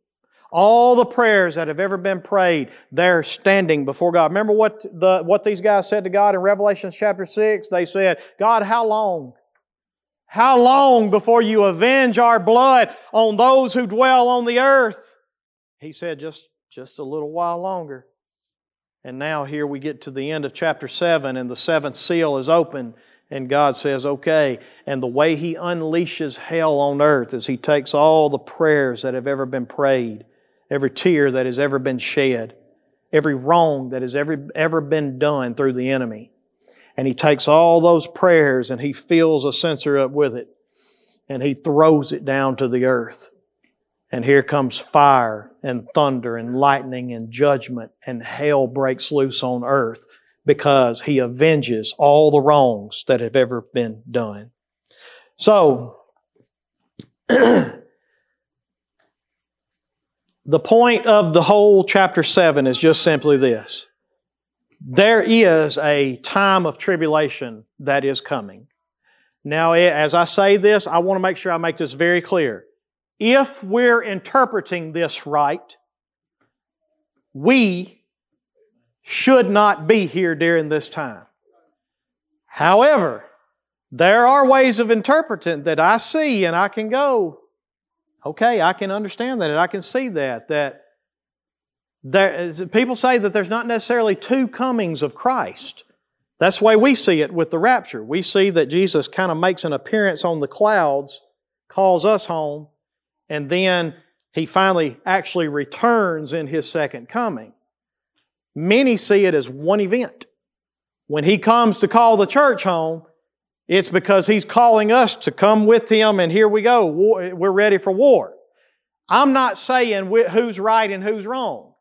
All the prayers that have ever been prayed, they're standing before God. Remember what the what these guys said to God in Revelation chapter six? They said, God, how long? How long before you avenge our blood on those who dwell on the earth? He said, just, just a little while longer. And now here we get to the end of chapter seven, and the seventh seal is open, and God says, okay. And the way He unleashes hell on earth is He takes all the prayers that have ever been prayed, every tear that has ever been shed, every wrong that has ever, ever been done through the enemy. And He takes all those prayers and He fills a censer up with it. And He throws it down to the earth. And here comes fire and thunder and lightning and judgment, and hell breaks loose on earth because He avenges all the wrongs that have ever been done. So, the point of the whole chapter seven is just simply this. There is a time of tribulation that is coming. Now, as I say this, I want to make sure I make this very clear. If we're interpreting this right, we should not be here during this time. However, there are ways of interpreting that I see, and I can go, okay, I can understand that, and I can see that. That there is, people say that there's not necessarily two comings of Christ. That's the way we see it with the rapture. We see that Jesus kind of makes an appearance on the clouds, calls us home, and then He finally actually returns in His second coming. Many see it as one event. When He comes to call the church home, it's because He's calling us to come with Him, and here we go, we're ready for war. I'm not saying who's right and who's wrong.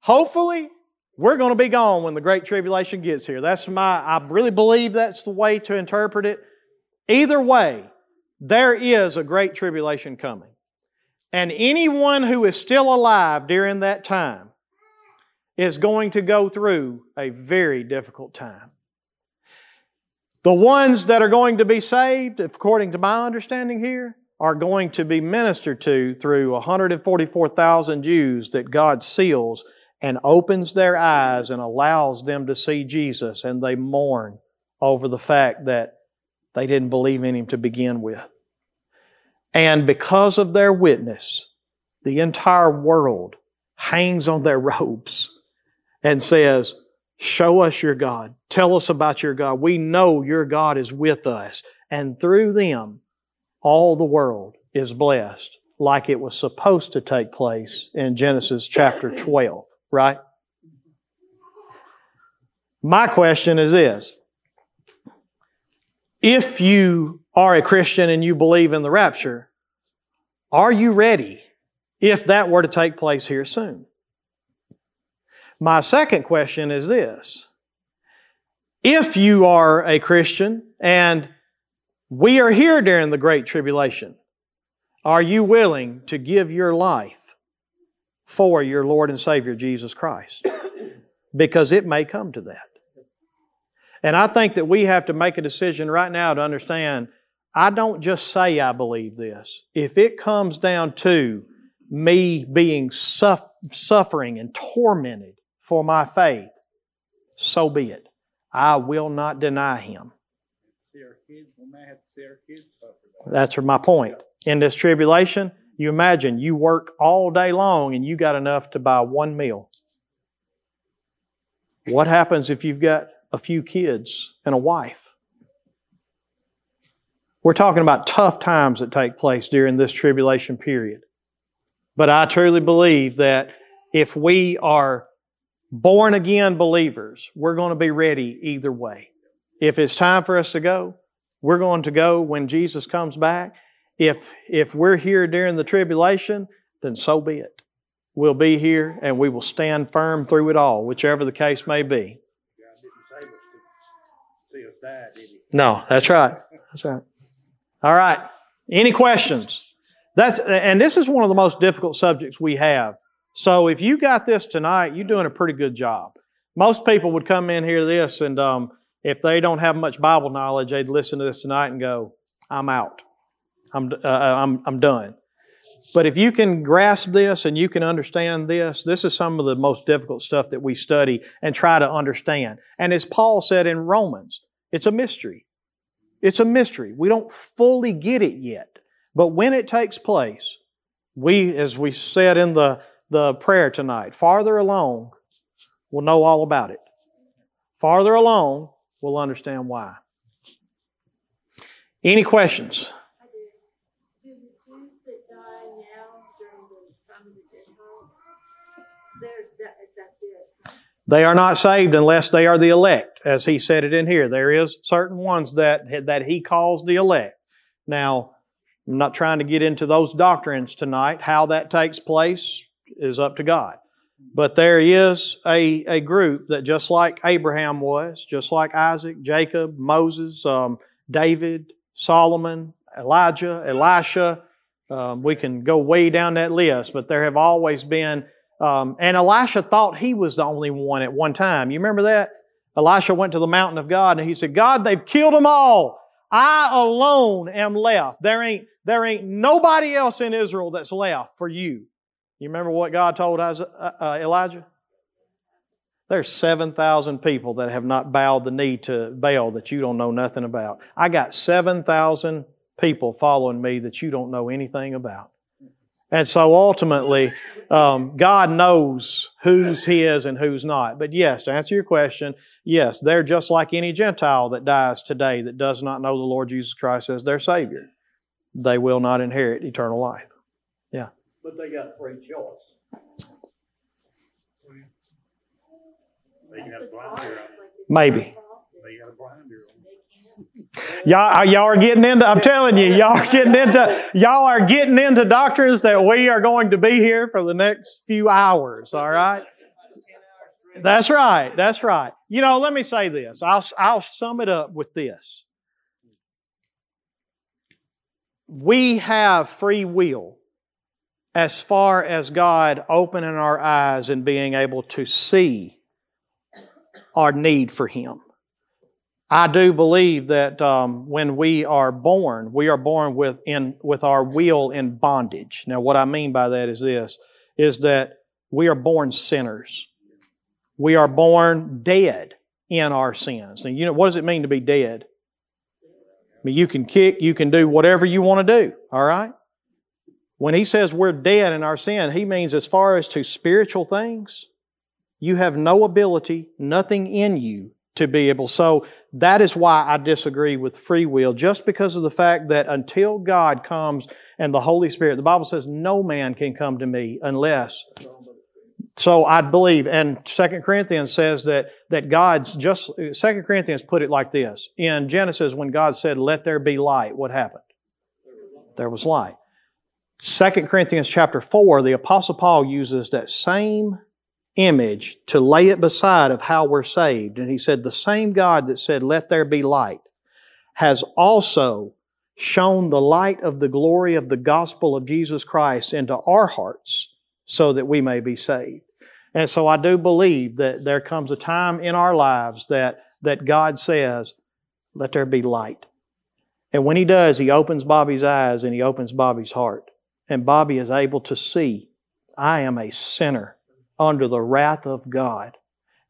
Hopefully, we're going to be gone when the Great Tribulation gets here. That's my, I really believe that's the way to interpret it. Either way, there is a Great Tribulation coming. And anyone who is still alive during that time is going to go through a very difficult time. The ones that are going to be saved, according to my understanding here, are going to be ministered to through one hundred forty-four thousand Jews that God seals and opens their eyes and allows them to see Jesus, and they mourn over the fact that they didn't believe in Him to begin with. And because of their witness, the entire world hangs on their robes and says, show us your God. Tell us about your God. We know your God is with us. And through them, all the world is blessed like it was supposed to take place in Genesis chapter twelve, right? My question is this. If you are a Christian and you believe in the rapture, are you ready if that were to take place here soon? My second question is this. If you are a Christian and we are here during the Great Tribulation, are you willing to give your life for your Lord and Savior Jesus Christ? Because it may come to that. And I think that we have to make a decision right now to understand, I don't just say I believe this. If it comes down to me being suff- suffering and tormented for my faith, so be it. I will not deny Him. That's my point. In this tribulation, you imagine you work all day long and you got enough to buy one meal. What happens if you've got a few kids, and a wife? We're talking about tough times that take place during this tribulation period. But I truly believe that if we are born-again believers, we're going to be ready either way. If it's time for us to go, we're going to go when Jesus comes back. If, if we're here during the tribulation, then so be it. We'll be here and we will stand firm through it all, whichever the case may be. No, that's right. That's right. All right. Any questions? That's and this is one of the most difficult subjects we have. So if you got this tonight, you're doing a pretty good job. Most people would come in here this, and um, if they don't have much Bible knowledge, they'd listen to this tonight and go, "I'm out. I'm uh, I'm I'm done." But if you can grasp this and you can understand this, this is some of the most difficult stuff that we study and try to understand. And as Paul said in Romans, it's a mystery. It's a mystery. We don't fully get it yet. But when it takes place, we, as we said in the, the prayer tonight, farther along, will know all about it. Farther along, we'll understand why. Any questions? I do. Do the Jews that die now during the time of the Gentiles, there's that, that's it. They are not saved unless they are the elect, as he said it in here. There is certain ones that, that he calls the elect. Now, I'm not trying to get into those doctrines tonight. How that takes place is up to God. But there is a, a group that just like Abraham was, just like Isaac, Jacob, Moses, um, David, Solomon, Elijah, Elisha. Um, we can go way down that list, but there have always been... Um, and Elisha thought he was the only one at one time. You remember that? Elisha went to the mountain of God and he said, God, they've killed them all. I alone am left. There ain't, there ain't nobody else in Israel that's left for you. You remember what God told Isaac, uh, uh, Elijah? There's seven thousand people that have not bowed the knee to Baal that you don't know nothing about. I got seven thousand people following me that you don't know anything about. And so ultimately, um, God knows who's His and who's not. But yes, to answer your question, yes, they're just like any Gentile that dies today that does not know the Lord Jesus Christ as their Savior. They will not inherit eternal life. Yeah. But they got free choice. Maybe. Y'all, y'all are getting into, I'm telling you, y'all are getting into, y'all are getting into doctrines that we are going to be here for the next few hours, all right? That's right, that's right. You know, let me say this. I'll, I'll sum it up with this. We have free will as far as God opening our eyes and being able to see our need for Him. I do believe that um, when we are born, we are born with, in, with our will in bondage. Now, what I mean by that is this, is that we are born sinners. We are born dead in our sins. Now, you know, what does it mean to be dead? I mean, you can kick, you can do whatever you want to do, all right? When He says we're dead in our sin, He means as far as to spiritual things, you have no ability, nothing in you to be able. So that is why I disagree with free will, just because of the fact that until God comes and the Holy Spirit, the Bible says no man can come to me unless. So I believe, and Second Corinthians says that, that God's just, Second Corinthians put it like this. In Genesis, when God said, let there be light, what happened? There was light. Second Corinthians chapter four, the Apostle Paul uses that same image to lay it beside of how we're saved. And he said, the same God that said, let there be light, has also shown the light of the glory of the gospel of Jesus Christ into our hearts so that we may be saved. And so I do believe that there comes a time in our lives that, that God says, let there be light. And when He does, He opens Bobby's eyes and He opens Bobby's heart. And Bobby is able to see, I am a sinner under the wrath of God.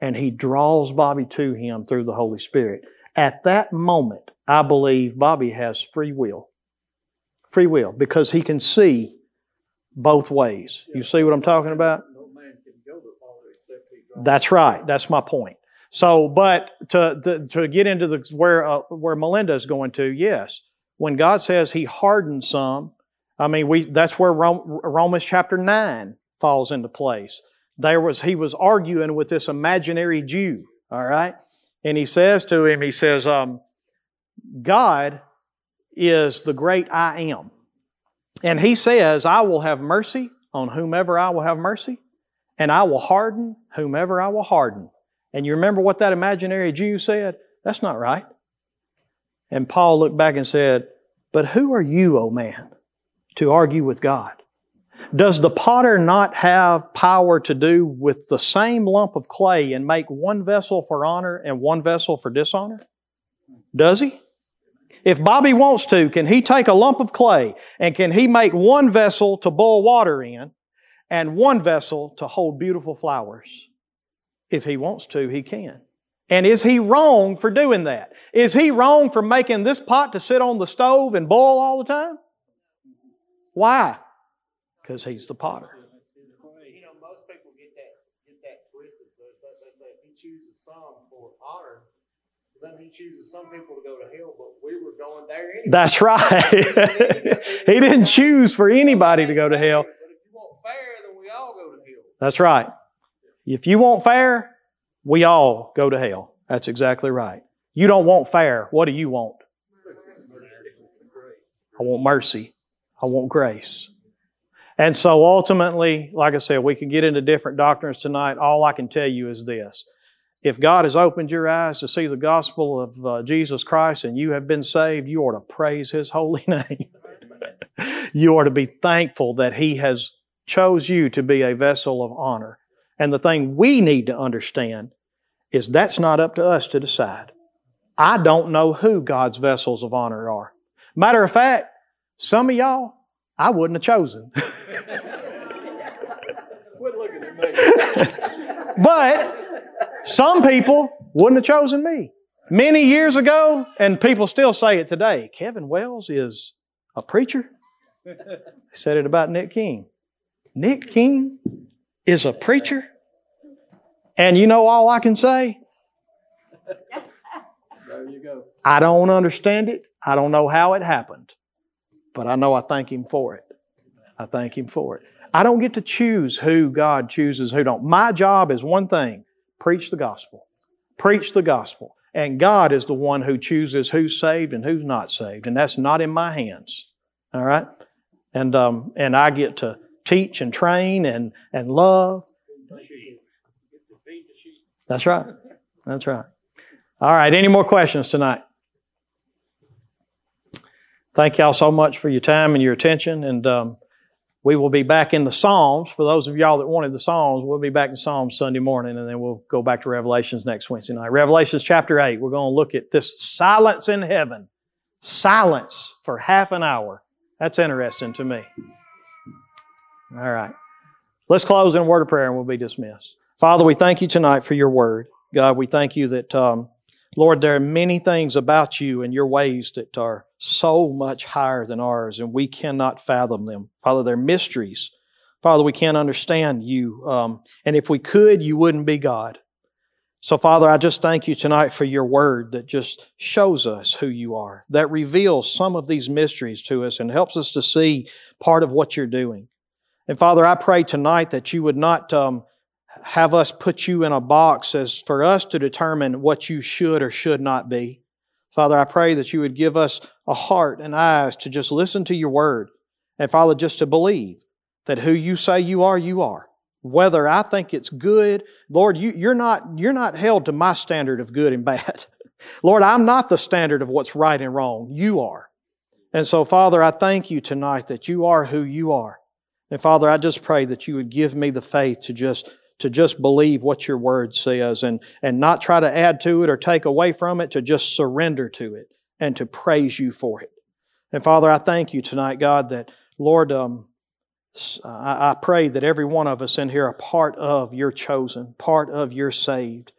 And He draws Bobby to Him through the Holy Spirit. At that moment, I believe Bobby has free will. Free will, because he can see both ways. You see what I'm talking about? No man can go to the Father except He draws. That's right. That's my point. So, but to, to, to get into the where, uh, where Melinda is going to, yes, when God says He hardened some, I mean, we that's where Rome, Romans chapter nine falls into place. There was, he was arguing with this imaginary Jew, all right? And he says to him, he says, um, God is the great I am. And He says, I will have mercy on whomever I will have mercy, and I will harden whomever I will harden. And you remember what that imaginary Jew said? That's not right. And Paul looked back and said, but who are you, O man, to argue with God? Does the potter not have power to do with the same lump of clay and make one vessel for honor and one vessel for dishonor? Does he? If Bobby wants to, can he take a lump of clay and can he make one vessel to boil water in and one vessel to hold beautiful flowers? If he wants to, he can. And is he wrong for doing that? Is he wrong for making this pot to sit on the stove and boil all the time? Why? Because He's the potter. You know, most people get that, get that twisted. They Then he chooses some people to go to hell, but we were going there anyway. That's right. He didn't choose for anybody to go to hell. But if you want fair, then we all go to hell. That's right. If you want fair, we all go to hell. That's exactly right. You don't want fair. What do you want? I want mercy. I want grace. And so ultimately, like I said, we can get into different doctrines tonight. All I can tell you is this. If God has opened your eyes to see the gospel of uh, Jesus Christ and you have been saved, you are to praise His holy name. You are to be thankful that He has chose you to be a vessel of honor. And the thing we need to understand is that's not up to us to decide. I don't know who God's vessels of honor are. Matter of fact, some of y'all, I wouldn't have chosen. But some people wouldn't have chosen me. Many years ago, and people still say it today, Kevin Wells is a preacher. They said it about Nick King. Nick King is a preacher. And you know all I can say? There you go. I don't understand it. I don't know how it happened. But I know I thank Him for it. I thank Him for it. I don't get to choose who God chooses, who don't. My job is one thing. Preach the gospel. Preach the gospel. And God is the one who chooses who's saved and who's not saved. And that's not in my hands. All right? And um, and I get to teach and train and, and love. That's right. That's right. All right. Any more questions tonight? Thank y'all so much for your time and your attention. And um, we will be back in the Psalms. For those of y'all that wanted the Psalms, we'll be back in Psalms Sunday morning, and then we'll go back to Revelations next Wednesday night. Revelations chapter eight, we're going to look at this silence in heaven. Silence for half an hour. That's interesting to me. All right. Let's close in a word of prayer and we'll be dismissed. Father, we thank You tonight for Your Word. God, we thank You that... Um, Lord, there are many things about You and Your ways that are so much higher than ours, and we cannot fathom them. Father, they're mysteries. Father, we can't understand You. Um, and if we could, You wouldn't be God. So, Father, I just thank You tonight for Your Word that just shows us who You are, that reveals some of these mysteries to us and helps us to see part of what You're doing. And, Father, I pray tonight that You would not... Um, have us put You in a box as for us to determine what You should or should not be. Father, I pray that You would give us a heart and eyes to just listen to Your Word. And Father, just to believe that who You say You are, You are. Whether I think it's good, Lord, you, you're not, you're not held to my standard of good and bad. Lord, I'm not the standard of what's right and wrong. You are. And so, Father, I thank You tonight that You are who You are. And Father, I just pray that You would give me the faith to just to just believe what Your Word says and, and not try to add to it or take away from it, to just surrender to it and to praise You for it. And Father, I thank You tonight, God, that, Lord, um, I, I pray that every one of us in here are part of Your chosen, part of Your saved.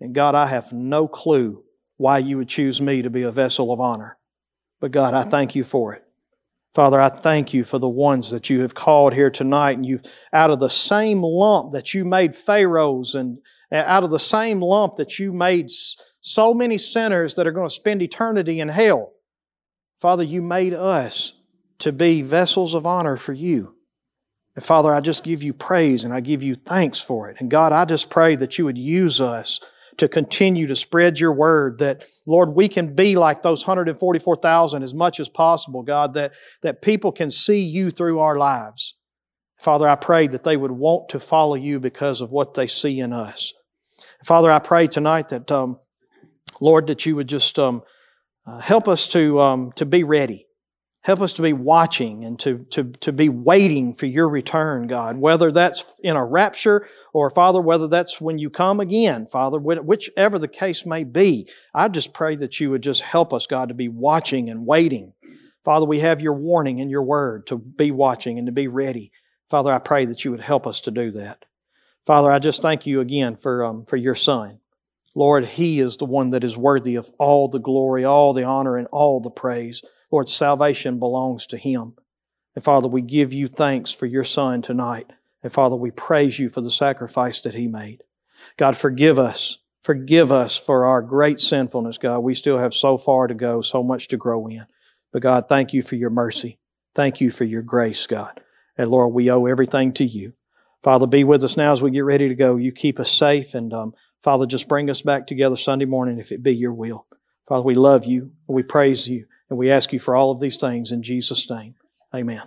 And God, I have no clue why You would choose me to be a vessel of honor. But God, I thank You for it. Father, I thank You for the ones that You have called here tonight, and You've out of the same lump that You made Pharaohs, and out of the same lump that You made so many sinners that are going to spend eternity in hell. Father, You made us to be vessels of honor for You. And Father, I just give You praise and I give You thanks for it. And God, I just pray that You would use us to continue to spread Your Word, that, Lord, we can be like those one hundred forty-four thousand as much as possible, God, that, that people can see You through our lives. Father, I pray that they would want to follow You because of what they see in us. Father, I pray tonight that, um, Lord, that You would just um, uh, help us to, um, to be ready. Help us to be watching and to, to, to be waiting for Your return, God, whether that's in a rapture or, Father, whether that's when You come again, Father, whichever the case may be. I just pray that You would just help us, God, to be watching and waiting. Father, we have Your warning in Your Word to be watching and to be ready. Father, I pray that You would help us to do that. Father, I just thank You again for, um, for Your Son. Lord, He is the one that is worthy of all the glory, all the honor, and all the praise. Lord, salvation belongs to Him. And Father, we give You thanks for Your Son tonight. And Father, we praise You for the sacrifice that He made. God, forgive us Forgive us for our great sinfulness, God. We still have so far to go, so much to grow in. But God, thank you for your mercy. Thank you for your grace, God. And Lord, we owe everything to you. Father, be with us now as we get ready to go. You keep us safe, and um, Father, just bring us back together Sunday morning if it be your will. Father, we love you, we praise you, and we ask you for all of these things in Jesus' name. Amen.